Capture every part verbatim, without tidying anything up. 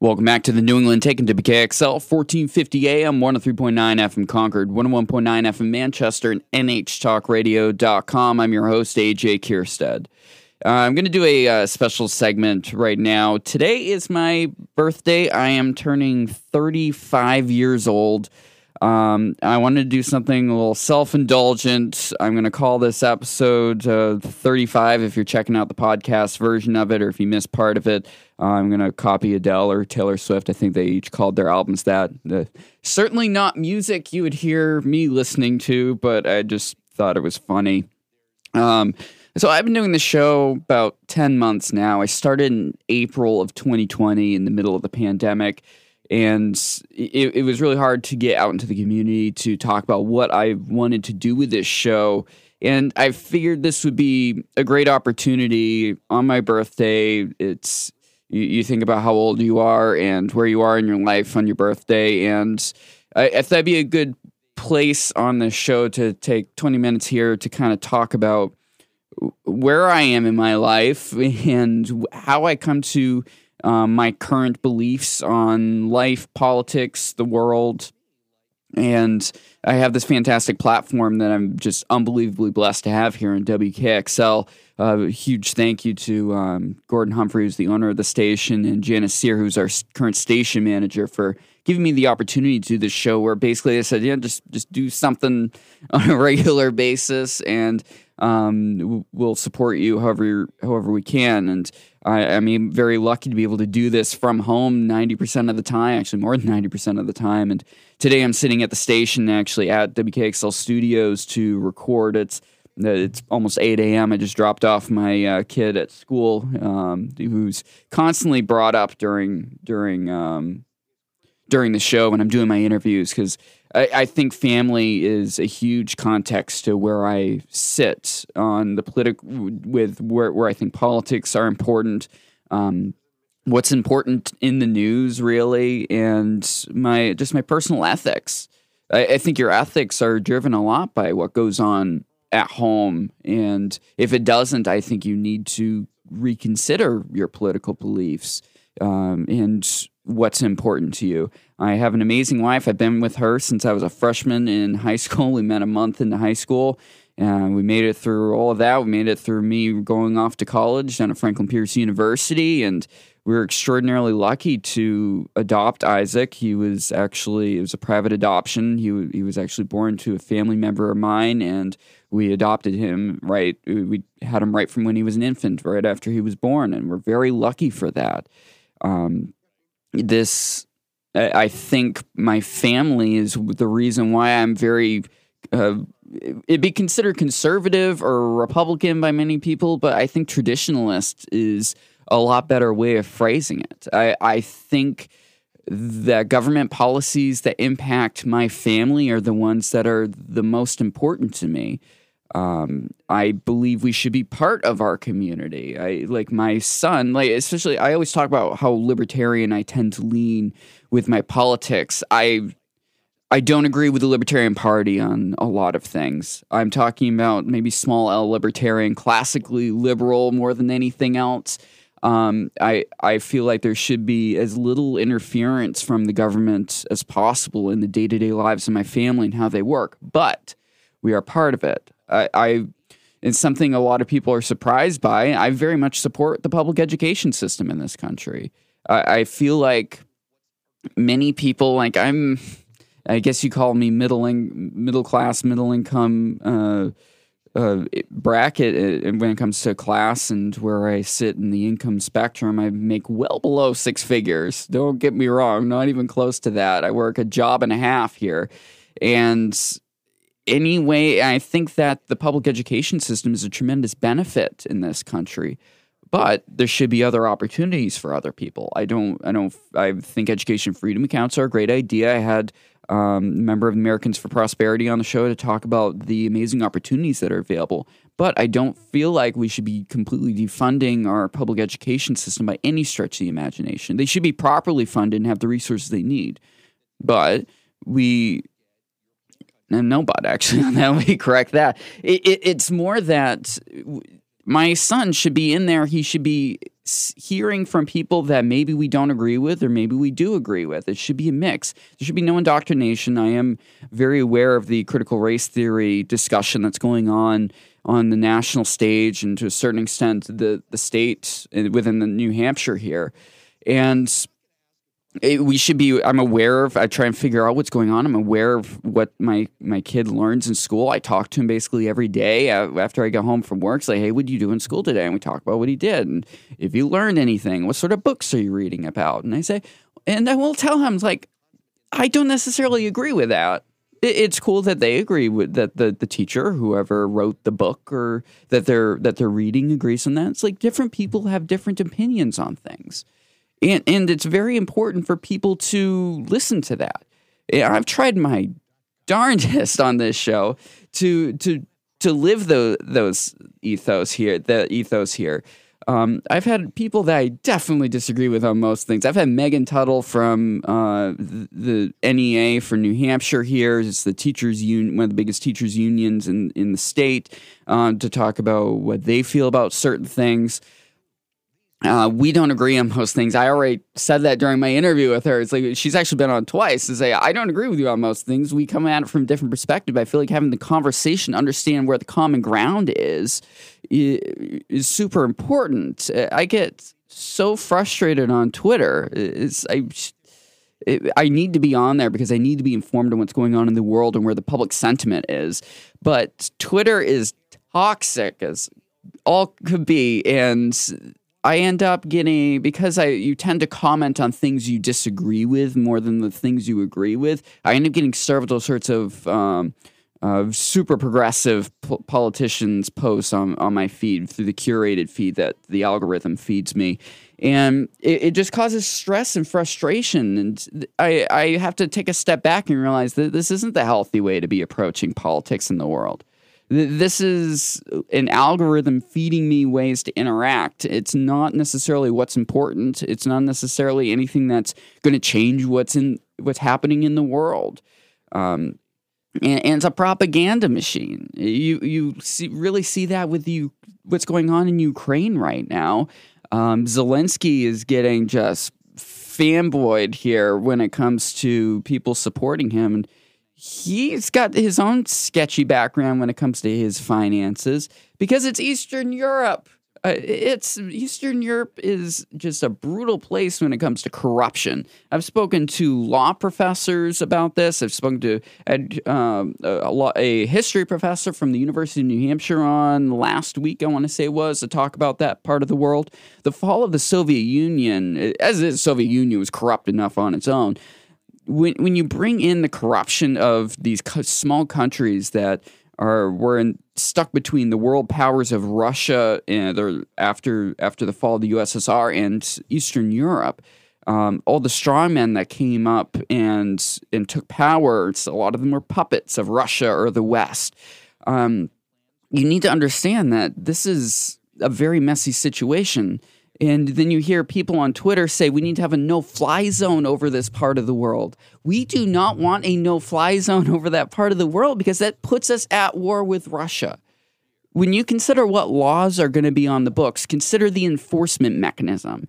Welcome back to the New England Take and W K X L, fourteen fifty A M, one oh three point nine F M Concord, one oh one point nine F M Manchester, and N H talk radio dot com. I'm your host, A J Kierstead. Uh, I'm going to do a uh, special segment right now. Today is my birthday. I am turning thirty-five years old. Um, I wanted to do something a little self-indulgent. I'm going to call this episode uh, thirty-five if you're checking out the podcast version of it, or if you missed part of it. Uh, I'm going to copy Adele or Taylor Swift. I think they each called their albums that. Uh, certainly not music you would hear me listening to, but I just thought it was funny. Um, so I've been doing this show about ten months now. I started in April of twenty twenty in the middle of the pandemic. And it, it was really hard to get out into the community to talk about what I wanted to do with this show. And I figured this would be a great opportunity on my birthday. It's you, you think about how old you are and where you are in your life on your birthday. And I, I thought that'd be a good place on the show to take twenty minutes here to kind of talk about where I am in my life and how I come to Um, my current beliefs on life, politics, the world. And I have this fantastic platform that I'm just unbelievably blessed to have here in W K X L. Uh, huge thank you to um, Gordon Humphrey, who's the owner of the station, and Janice Sear, who's our current station manager, for giving me the opportunity to do this show where basically I said, yeah, just, just do something on a regular basis, and um, we'll support you however however we can. And I, I mean, very lucky to be able to do this from home ninety percent of the time, actually more than ninety percent of the time. And today I'm sitting at the station, actually at W K X L Studios, to record. It's it's almost eight A M I just dropped off my uh, kid at school, um, who's constantly brought up during during um, during the show when I'm doing my interviews, because I, I think family is a huge context to where I sit on the political, with where, where I think politics are important, um, what's important in the news, really, and my just my personal ethics. I, I think your ethics are driven a lot by what goes on at home, and if it doesn't, I think you need to reconsider your political beliefs um, and what's important to you. I have an amazing wife. I've been with her since I was a freshman in high school. We met a month into high school, and we made it through all of that. We made it through me going off to college down at Franklin Pierce University, and we were extraordinarily lucky to adopt Isaac. He was actually, it was a private adoption. He, he was actually born to a family member of mine, and we adopted him right, we had him right from when he was an infant, right after he was born, and we're very lucky for that. Um, This, I think my family is the reason why I'm very, uh, it'd be considered conservative or Republican by many people, but I think traditionalist is a lot better way of phrasing it. I, I think that government policies that impact my family are the ones that are the most important to me. Um, I believe we should be part of our community. I like my son, like especially I always talk about how libertarian I tend to lean with my politics. I I don't agree with the Libertarian Party on a lot of things. I'm talking about maybe small L libertarian, classically liberal more than anything else. Um, I, I feel like there should be as little interference from the government as possible in the day-to-day lives of my family and how they work, but we are part of it. I, I it's something a lot of people are surprised by. I very much support the public education system in this country. I, I feel like many people, like I'm, I guess you call me middle in, middle class, middle income uh, uh, bracket uh, when it comes to class and where I sit in the income spectrum. I make well below six figures. Don't get me wrong, not even close to that. I work a job and a half here, and anyway, I think that the public education system is a tremendous benefit in this country, but there should be other opportunities for other people. I don't, I don't, I think education freedom accounts are a great idea. I had um, a member of Americans for Prosperity on the show to talk about the amazing opportunities that are available, but I don't feel like we should be completely defunding our public education system by any stretch of the imagination. They should be properly funded and have the resources they need, but we... And no, but actually, on that we correct that. It, it, it's more that my son should be in there. He should be hearing from people that maybe we don't agree with or maybe we do agree with. It should be a mix. There should be no indoctrination. I am very aware of the critical race theory discussion that's going on on the national stage and to a certain extent the, the state within the New Hampshire here. And it, we should be – I'm aware of – I try and figure out what's going on. I'm aware of what my, my kid learns in school. I talk to him basically every day after I get home from work. It's like, hey, what did you do in school today? And we talk about what he did and if you learned anything. What sort of books are you reading about? And I say – and I will tell him, like, I don't necessarily agree with that. It's cool that they agree with that the, the teacher, whoever wrote the book or that they're that they're reading agrees on that. It's like different people have different opinions on things. And and it's very important for people to listen to that. I've tried my darndest on this show to to to live the, those ethos here, the ethos here. Um, I've had people that I definitely disagree with on most things. I've had Megan Tuttle from uh, the, the N E A for New Hampshire here. It's the teachers' union, one of the biggest teachers' unions in, in the state, uh, to talk about what they feel about certain things. Uh, we don't agree on most things. I already said that during my interview with her. It's like she's actually been on twice to say, I don't agree with you on most things. We come at it from a different perspective. I feel like having the conversation, understand where the common ground is, is super important. I get so frustrated on Twitter. It's, I, it, I need to be on there because I need to be informed on what's going on in the world and where the public sentiment is. But Twitter is toxic as all could be, and I end up getting, because I you tend to comment on things you disagree with more than the things you agree with, I end up getting served all sorts of um, uh, super progressive po- politicians' posts on, on my feed through the curated feed that the algorithm feeds me. And it, it just causes stress and frustration. And I, I have to take a step back and realize that this isn't the healthy way to be approaching politics in the world. This is an algorithm feeding me ways to interact. It's not necessarily what's important. It's not necessarily anything that's going to change what's in what's happening in the world. Um, and, and it's a propaganda machine. You you see, really see that with you what's going on in Ukraine right now. Um, Zelensky is getting just fanboyed here when it comes to people supporting him. And he's got his own sketchy background when it comes to his finances because it's Eastern Europe. Uh, it's Eastern Europe is just a brutal place when it comes to corruption. I've spoken to law professors about this. I've spoken to a, um, a, law, a history professor from the University of New Hampshire on last week, I want to say it was, to talk about that part of the world. The fall of the Soviet Union, as the Soviet Union was corrupt enough on its own, When when you bring in the corruption of these co- small countries that are were in, stuck between the world powers of Russia and after after the fall of the U S S R and Eastern Europe, um, all the strongmen that came up and and took power, a lot of them were puppets of Russia or the West. Um, you need to understand that this is a very messy situation. And then you hear people on Twitter say, we need to have a no-fly zone over this part of the world. We do not want a no-fly zone over that part of the world because that puts us at war with Russia. When you consider what laws are going to be on the books, consider the enforcement mechanism.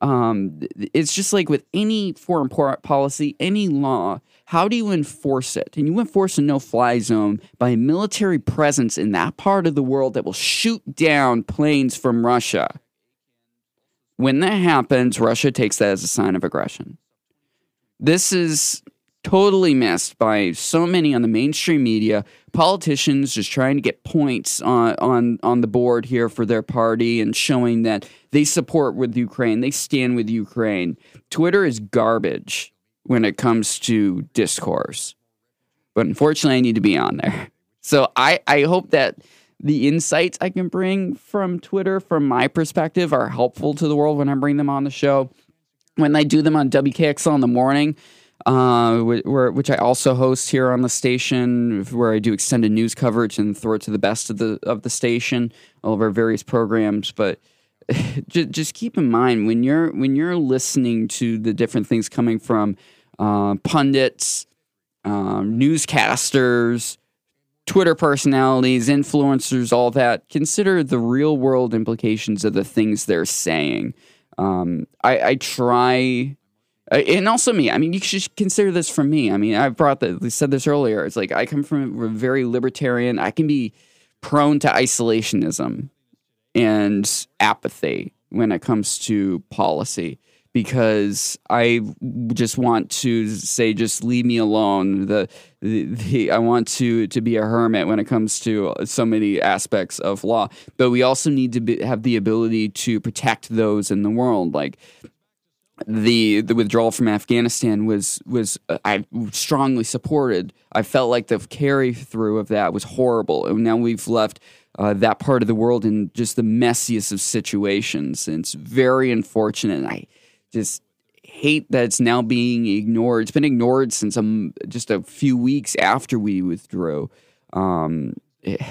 Um, it's just like with any foreign policy, any law, how do you enforce it? And you enforce a no-fly zone by a military presence in that part of the world that will shoot down planes from Russia. When that happens, Russia takes that as a sign of aggression. This is totally missed by so many on the mainstream media, politicians just trying to get points on, on, on the board here for their party and showing that they support with Ukraine, they stand with Ukraine. Twitter is garbage when it comes to discourse. But unfortunately, I need to be on there. So I, I hope that the insights I can bring from Twitter, from my perspective, are helpful to the world when I bring them on the show. When I do them on W K X L in the morning, uh, which I also host here on the station, where I do extended news coverage and throw it to the best of the of the station, all of our various programs. But just keep in mind when you're when you're listening to the different things coming from uh, pundits, um, newscasters, Twitter personalities, influencers, all that, consider the real world implications of the things they're saying. Um, I, I try, and also me, I mean, you should consider this for me. I mean, I brought the, said this earlier. It's like, I come from a very libertarian, I can be prone to isolationism and apathy when it comes to policy, because I just want to say, just leave me alone. The, the, the I want to, to be a hermit when it comes to so many aspects of law. But we also need to be, have the ability to protect those in the world. Like the the withdrawal from Afghanistan was was uh, I strongly supported. I felt like the carry through of that was horrible, and now we've left Uh, that part of the world in just the messiest of situations. And it's very unfortunate. And I just hate that it's now being ignored. It's been ignored since um, just a few weeks after we withdrew. Um, it,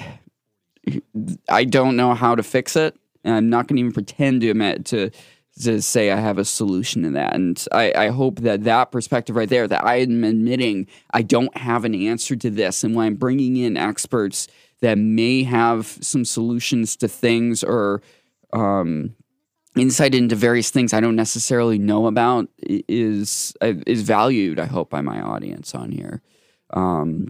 I don't know how to fix it. And I'm not going to even pretend to, to to say I have a solution to that. And I, I hope that that perspective right there, that I am admitting I don't have an answer to this, and why I'm bringing in experts that may have some solutions to things or um, insight into various things I don't necessarily know about, is is valued, I hope, by my audience on here. Um,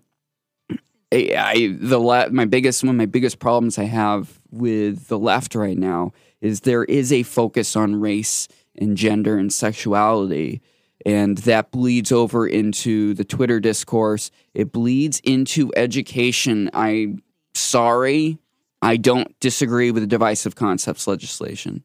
I, I the le- my biggest one of my biggest problems I have with the left right now is there is a focus on race and gender and sexuality. And that bleeds over into the Twitter discourse. It bleeds into education. I Sorry, I don't disagree with the divisive concepts legislation.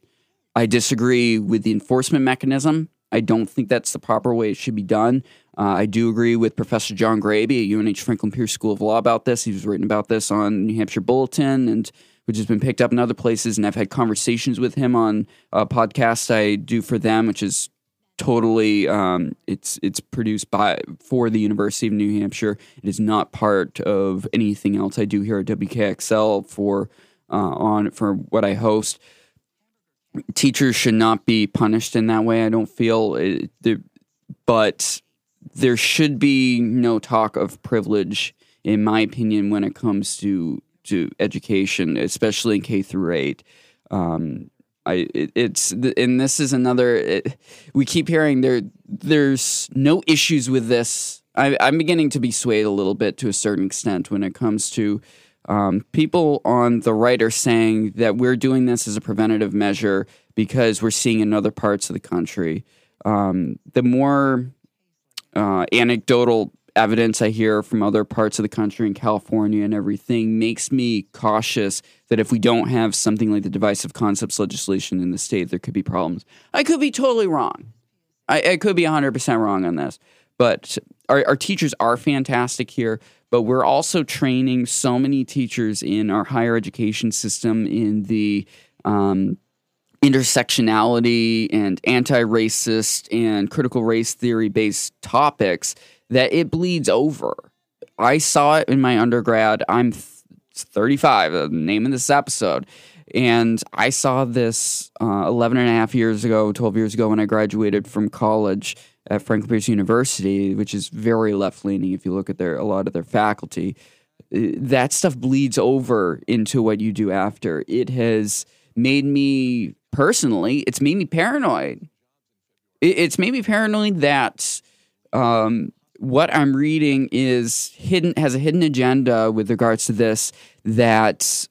I disagree with the enforcement mechanism. I don't think that's the proper way it should be done. Uh, I do agree with Professor John Grabe at U N H Franklin Pierce School of Law about this. He's written about this on New Hampshire Bulletin, and which has been picked up in other places. And I've had conversations with him on a podcast I do for them, which is totally um, it's it's produced by for the University of New Hampshire. It is not part of anything else I do here at W K X L for uh, on for what I host. Teachers should not be punished in that way, I don't feel it, but there should be no talk of privilege, in my opinion, when it comes to to education, especially in K through eight. Um, I, it, it's and this is another. It, we keep hearing there. There's no issues with this. I, I'm beginning to be swayed a little bit to a certain extent when it comes to um, people on the right are saying that we're doing this as a preventative measure because we're seeing in other parts of the country. Um, the more uh, anecdotal evidence I hear from other parts of the country and California and everything makes me cautious that if we don't have something like the divisive concepts legislation in the state, there could be problems. I could be totally wrong. I, I could be one hundred percent wrong on this. But our, our teachers are fantastic here, but we're also training so many teachers in our higher education system in the um, intersectionality and anti-racist and critical race theory-based topics that it bleeds over. I saw it in my undergrad. I'm thirty-five, the name of this episode. And I saw this uh, eleven and a half years ago, twelve years ago, when I graduated from college at Franklin Pierce University, which is very left-leaning if you look at their a lot of their faculty. That stuff bleeds over into what you do after. It has made me, personally, it's made me paranoid. It's made me paranoid that Um, what I'm reading is hidden, has a hidden agenda with regards to this, that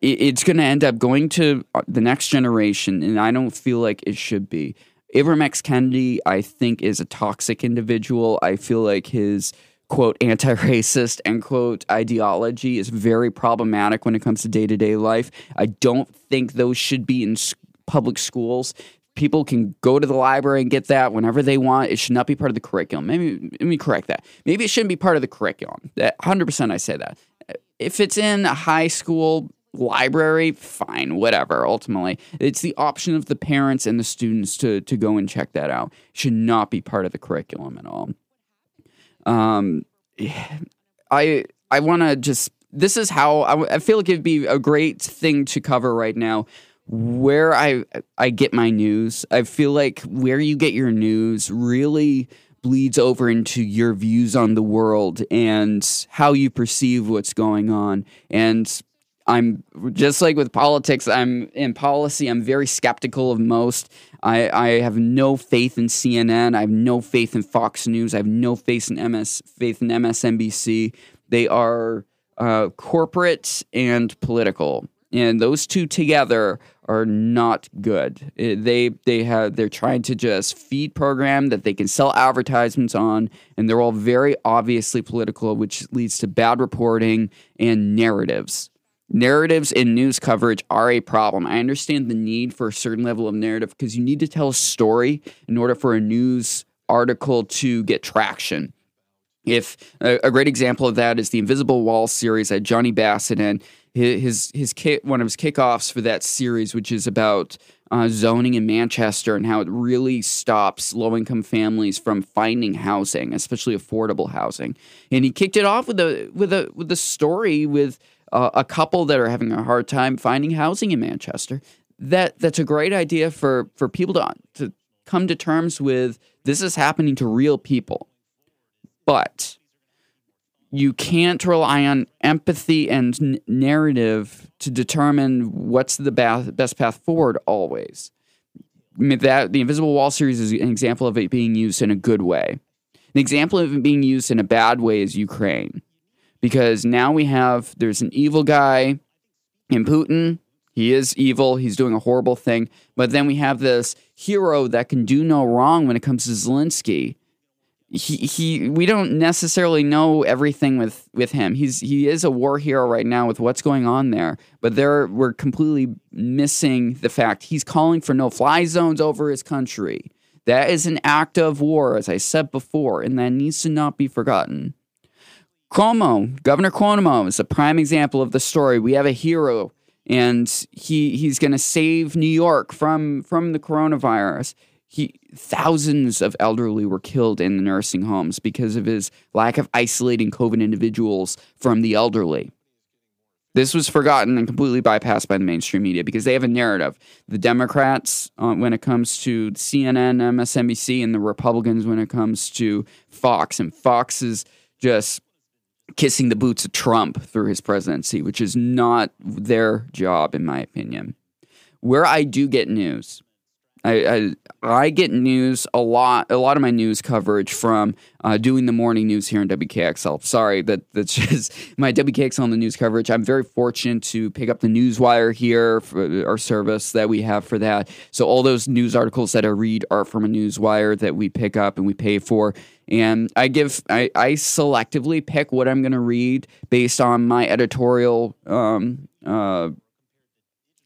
it's going to end up going to the next generation, and I don't feel like it should be. Ibram X. Kendi, I think, is a toxic individual. I feel like his, quote, anti-racist, end quote, ideology is very problematic when it comes to day-to-day life. I don't think those should be in public schools. People can go to the library and get that whenever they want. It should not be part of the curriculum. Maybe let me correct that. Maybe it shouldn't be part of the curriculum. one hundred percent I say that. If it's in a high school library, fine, whatever, ultimately. It's the option of the parents and the students to, to go and check that out. It should not be part of the curriculum at all. Um, I, I want to just – this is how I, – I feel like it would be a great thing to cover right now. Where I I get my news, I feel like where you get your news really bleeds over into your views on the world and how you perceive what's going on. And I'm just like with politics, I'm in policy, I'm very skeptical of most. I, I have no faith in C N N. I have no faith in Fox News. I have no faith in M S faith in M S N B C. They are uh, corporate and political, and those two together are not good. It, they they have they're trying to just feed program that they can sell advertisements on, and they're all very obviously political, which leads to bad reporting and narratives. Narratives in news coverage are a problem. I understand the need for a certain level of narrative because you need to tell a story in order for a news article to get traction. If a, a great example of that is the Invisible Wall series that Johnny Bassett and his his, his one of his kickoffs for that series, which is about uh, zoning in Manchester and how it really stops low-income families from finding housing, especially affordable housing. And he kicked it off with a with a with a story with. Uh, a couple that are having a hard time finding housing in Manchester. That that's a great idea for, for people to to come to terms with this is happening to real people. But you can't rely on empathy and n- narrative to determine what's the ba- best path forward always. I mean, that the Invisible Wall series is an example of it being used in a good way. An example of it being used in a bad way is Ukraine. Because now we have, there's an evil guy in Putin. He is evil. He's doing a horrible thing. But then we have this hero that can do no wrong when it comes to Zelensky. He, he, we don't necessarily know everything with, with him. He's he is a war hero right now with what's going on there. But there, we're completely missing the fact he's calling for no-fly zones over his country. That is an act of war, as I said before, and that needs to not be forgotten. Cuomo, Governor Cuomo is a prime example of the story. We have a hero, and he he's going to save New York from, from the coronavirus. He thousands of elderly were killed in the nursing homes because of his lack of isolating COVID individuals from the elderly. This was forgotten and completely bypassed by the mainstream media because they have a narrative. The Democrats, uh, when it comes to C N N, M S N B C, and the Republicans when it comes to Fox. And Fox is just kissing the boots of Trump through his presidency, which is not their job, in my opinion. Where I do get news, I I, I get news a lot. A lot of my news coverage from uh, doing the morning news here in W K X L. Sorry, that that's just my W K X L on the news coverage. I'm very fortunate to pick up the Newswire here, for our service that we have for that. So all those news articles that I read are from a Newswire that we pick up and we pay for. And I give, I, I selectively pick what I'm going to read based on my editorial um, uh,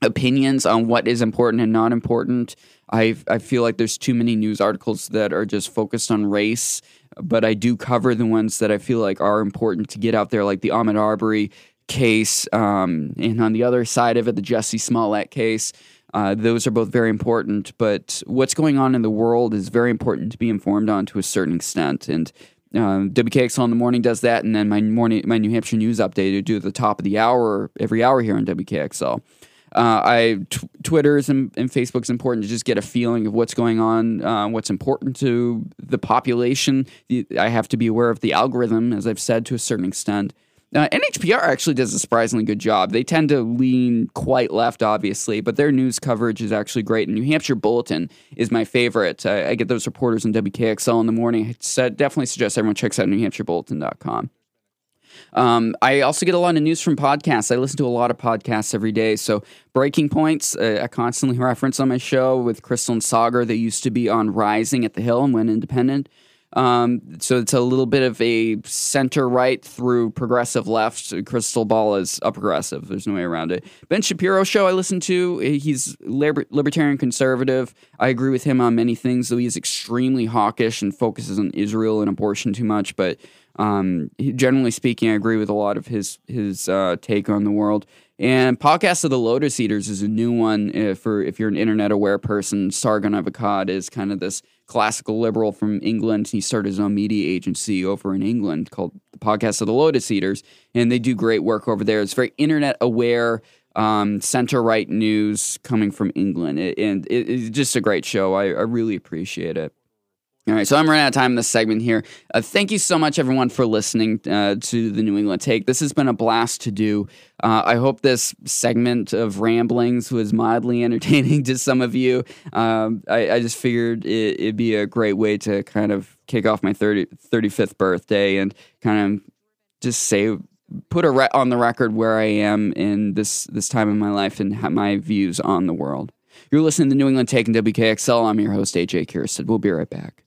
opinions on what is important and not important. I I feel like there's too many news articles that are just focused on race, but I do cover the ones that I feel like are important to get out there, like the Ahmaud Arbery case, um, and on the other side of it, the Jesse Smollett case. Uh, those are both very important, but what's going on in the world is very important to be informed on to a certain extent, and um, W K X L in the morning does that, and then my morning, my New Hampshire news update I do at the top of the hour, every hour here on W K X L. Uh, I t- Twitter's and, and Facebook's important to just get a feeling of what's going on, uh, what's important to the population. I have to be aware of the algorithm, as I've said, to a certain extent. Uh, N H P R actually does a surprisingly good job. They tend to lean quite left, obviously, but their news coverage is actually great. And New Hampshire Bulletin is my favorite. I, I get those reporters on W K X L in the morning. I definitely suggest everyone checks out new hampshire bulletin dot com. Um, I also get a lot of news from podcasts. I listen to a lot of podcasts every day. So Breaking Points, uh, I constantly reference on my show with Crystal and Sagar. They used to be on Rising at the Hill and went independent. Um, so it's a little bit of a center-right through progressive-left. Crystal Ball is a progressive. There's no way around it. Ben Shapiro show I listen to. He's liber- libertarian conservative. I agree with him on many things, though he is extremely hawkish and focuses on Israel and abortion too much. But um, generally speaking, I agree with a lot of his, his uh, take on the world. And Podcast of the Lotus Eaters is a new one if, for, if you're an internet-aware person. Sargon of Akkad is kind of this classical liberal from England. He started his own media agency over in England called the Podcast of the Lotus Eaters, and they do great work over there. It's very internet-aware, um, center-right news coming from England, it, and it, it's just a great show. I, I really appreciate it. All right, so I'm running out of time in this segment here. Uh, thank you so much, everyone, for listening uh, to the New England Take. This has been a blast to do. Uh, I hope this segment of ramblings was mildly entertaining to some of you. Um, I, I just figured it, it'd be a great way to kind of kick off my thirty, thirty-fifth birthday and kind of just say, put a re- on the record where I am in this, this time in my life and my views on the world. You're listening to the New England Take and W K X L. I'm your host, A J Kierstead. We'll be right back.